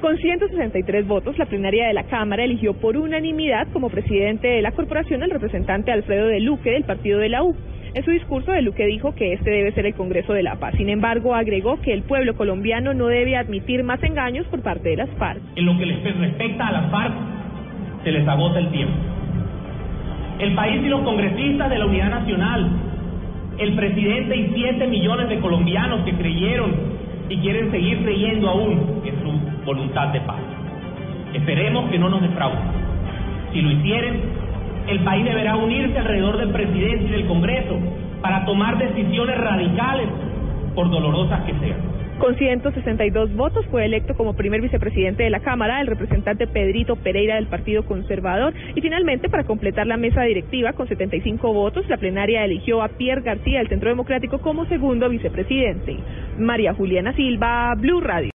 Con 163 votos, la plenaria de la Cámara eligió por unanimidad como presidente de la corporación al representante Alfredo Deluque del Partido de la U. En su discurso, Deluque dijo que este debe ser el Congreso de la Paz. Sin embargo, agregó que el pueblo colombiano no debe admitir más engaños por parte de las FARC. En lo que les respecta a las FARC, se les agota el tiempo. El país y los congresistas de la Unidad Nacional, el presidente y 7 millones de colombianos que creyeron y quieren seguir creyendo aún en su voluntad de paz. Esperemos que no nos defrauden. Si lo hicieren, el país deberá unirse alrededor del presidente y del Congreso para tomar decisiones radicales, por dolorosas que sean. Con 162 votos fue electo como primer vicepresidente de la Cámara el representante Pedrito Pereira del Partido Conservador. Y finalmente, para completar la mesa directiva con 75 votos, la plenaria eligió a Pier García del Centro Democrático como segundo vicepresidente. María Juliana Silva, Blue Radio.